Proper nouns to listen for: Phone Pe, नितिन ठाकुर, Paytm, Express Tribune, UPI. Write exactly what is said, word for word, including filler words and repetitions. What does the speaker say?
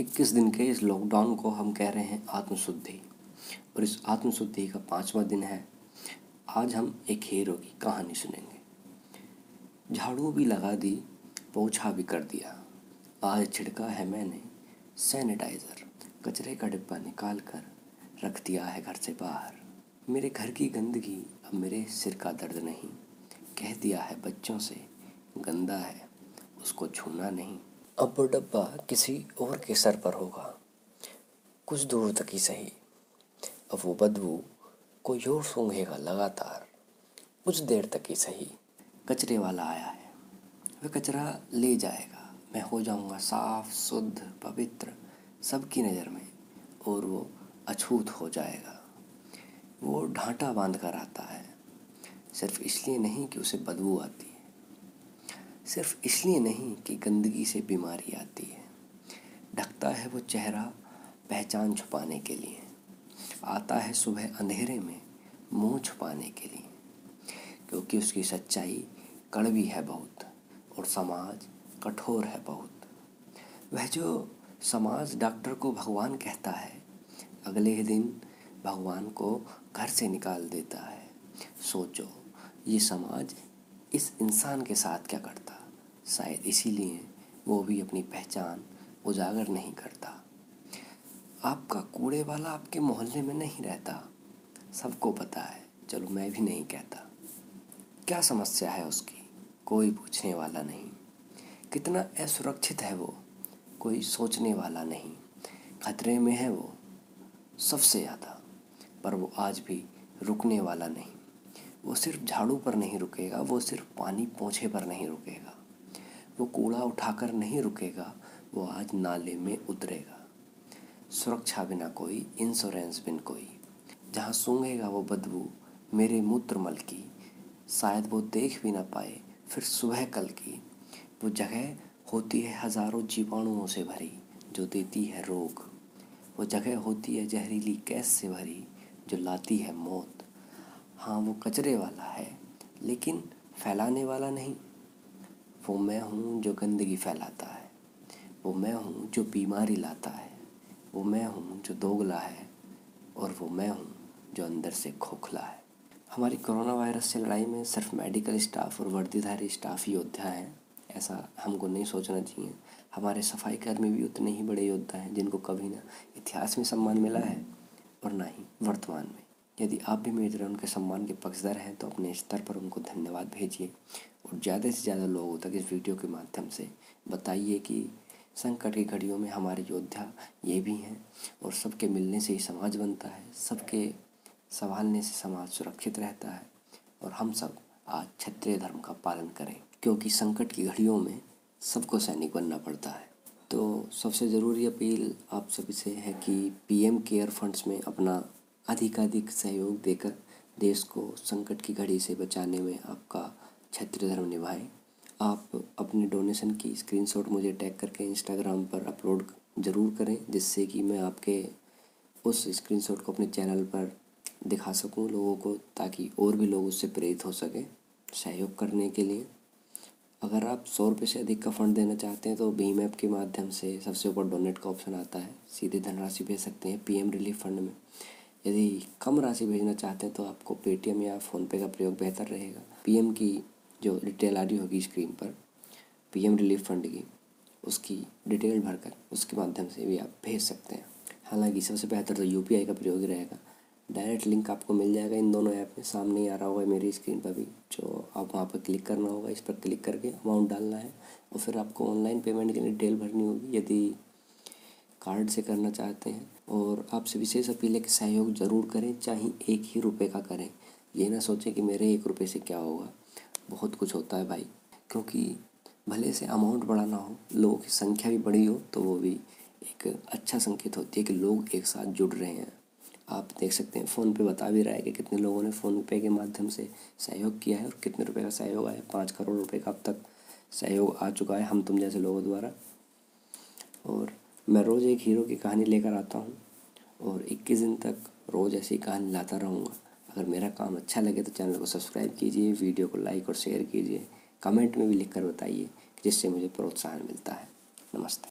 इक्कीस दिन के इस लॉकडाउन को हम कह रहे हैं आत्मशुद्धि, और इस आत्मशुद्धि का पाँचवा दिन है। आज हम एक हीरो की कहानी सुनेंगे। झाड़ू भी लगा दी, पोछा भी कर दिया, आज छिड़का है मैंने सैनिटाइज़र, कचरे का डिब्बा निकाल कर रख दिया है घर से बाहर। मेरे घर की गंदगी अब मेरे सिर का दर्द नहीं, कह दिया है बच्चों से गंदा है उसको छूना नहीं। अब वो डब्बा किसी और के सर पर होगा, कुछ दूर तक ही सही। अब वो बदबू कोई और सूंघेगा लगातार, कुछ देर तक ही सही। कचरे वाला आया है, वह कचरा ले जाएगा, मैं हो जाऊंगा साफ शुद्ध पवित्र सबकी नज़र में, और वो अछूत हो जाएगा। वो ढांटा बांध कर आता है, सिर्फ इसलिए नहीं कि उसे बदबू आती है, सिर्फ इसलिए नहीं कि गंदगी से बीमारी आती है। ढकता है वो चेहरा पहचान छुपाने के लिए, आता है सुबह अंधेरे में मुंह छुपाने के लिए, क्योंकि उसकी सच्चाई कड़वी है बहुत और समाज कठोर है बहुत। वह जो समाज डॉक्टर को भगवान कहता है, अगले ही दिन भगवान को घर से निकाल देता है। सोचो ये समाज इस इंसान के साथ क्या करता। शायद इसीलिए वो भी अपनी पहचान उजागर नहीं करता। आपका कूड़े वाला आपके मोहल्ले में नहीं रहता, सबको पता है, चलो मैं भी नहीं कहता। क्या समस्या है उसकी, कोई पूछने वाला नहीं। कितना असुरक्षित है वो, कोई सोचने वाला नहीं। खतरे में है वो सबसे ज़्यादा, पर वो आज भी रुकने वाला नहीं। वो सिर्फ झाड़ू पर नहीं रुकेगा, वो सिर्फ पानी पोंछे पर नहीं रुकेगा, वो कूड़ा उठाकर नहीं रुकेगा, वो आज नाले में उतरेगा। सुरक्षा बिना कोई, इंश्योरेंस बिन कोई, जहाँ सूंघेगा वो बदबू मेरे मूत्रमल की, शायद वो देख भी ना पाए फिर सुबह कल की। वो जगह होती है हज़ारों जीवाणुओं से भरी जो देती है रोग, वो जगह होती है जहरीली गैस से भरी जो लाती है मौत। हाँ वो कचरे वाला है, लेकिन फैलाने वाला नहीं। वो मैं हूँ जो गंदगी फैलाता है, वो मैं हूँ जो बीमारी लाता है, वो मैं हूँ जो दोगला है, और वो मैं हूँ जो अंदर से खोखला है। हमारी कोरोना वायरस से लड़ाई में सिर्फ मेडिकल स्टाफ और वर्दीधारी स्टाफ ही योद्धा हैं, ऐसा हमको नहीं सोचना चाहिए। हमारे सफाई कर्मी भी उतने ही बड़े योद्धा हैं, जिनको कभी ना इतिहास में सम्मान मिला है और ना ही वर्तमान में। यदि आप भी मेरी तरह उनके सम्मान के पक्षधर हैं तो अपने स्तर पर उनको धन्यवाद भेजिए, और ज़्यादा से ज़्यादा लोगों तक इस वीडियो के माध्यम से बताइए कि संकट की घड़ियों में हमारे योद्धा ये भी हैं, और सबके मिलने से ही समाज बनता है, सबके संभालने से समाज सुरक्षित रहता है। और हम सब आज क्षत्रिय धर्म का पालन करें, क्योंकि संकट की घड़ियों में सबको सैनिक बनना पड़ता है। तो सबसे ज़रूरी अपील आप सभी से है कि पीएम केयर फंड्स में अपना अधिकाधिक सहयोग देकर देश को संकट की घड़ी से बचाने में आपका क्षत्रिय धर्म निभाएं। आप अपने डोनेशन की स्क्रीनशॉट मुझे टैग करके इंस्टाग्राम पर अपलोड ज़रूर करें, जिससे कि मैं आपके उस स्क्रीनशॉट को अपने चैनल पर दिखा सकूं लोगों को, ताकि और भी लोग उससे प्रेरित हो सकें सहयोग करने के लिए। अगर आप सौ रुपये से अधिक का फंड देना चाहते हैं तो भीम ऐप के माध्यम से सबसे ऊपर डोनेट का ऑप्शन आता है, सीधे धनराशि भेज सकते हैं पीएम रिलीफ फंड में। यदि कम राशि भेजना चाहते हैं तो आपको पेटीएम या फ़ोन पे का प्रयोग बेहतर रहेगा। पीएम की जो डिटेल आईडी होगी स्क्रीन पर, पीएम रिलीफ फंड की, उसकी डिटेल भरकर उसके माध्यम से भी आप भेज सकते हैं। हालाँकि सबसे बेहतर तो यूपीआई का प्रयोग ही रहेगा, डायरेक्ट लिंक आपको मिल जाएगा इन दोनों ऐप में, सामने ही आ रहा होगा मेरी स्क्रीन पर भी, जो आप वहाँ पर क्लिक करना होगा, इस पर क्लिक करके अमाउंट डालना है, और फिर आपको ऑनलाइन पेमेंट के लिए डिटेल भरनी होगी यदि कार्ड से करना चाहते हैं। और आपसे विशेष अपील है कि सहयोग ज़रूर करें, चाहे एक ही रुपये का करें, ये ना सोचें कि मेरे एक रुपये से क्या होगा, बहुत कुछ होता है भाई। क्योंकि भले से अमाउंट बड़ा ना हो, लोगों की संख्या भी बड़ी हो, तो वो भी एक अच्छा संकेत होती है कि लोग एक साथ जुड़ रहे हैं। आप देख सकते हैं फ़ोन पे बता भी रहा है कि कितने लोगों ने फ़ोन पे के माध्यम से सहयोग किया है और कितने रुपए का सहयोग आया। पाँच करोड़ रुपए का अब तक सहयोग आ चुका है हम तुम जैसे लोगों द्वारा। और मैं रोज़ एक हीरो की कहानी लेकर आता हूँ, और इक्कीस दिन तक रोज़ ऐसी कहानी लाता रहूँगा। अगर मेरा काम अच्छा लगे तो चैनल को सब्सक्राइब कीजिए, वीडियो को लाइक और शेयर कीजिए, कमेंट में भी लिख कर बताइए, जिससे मुझे प्रोत्साहन मिलता है। नमस्ते।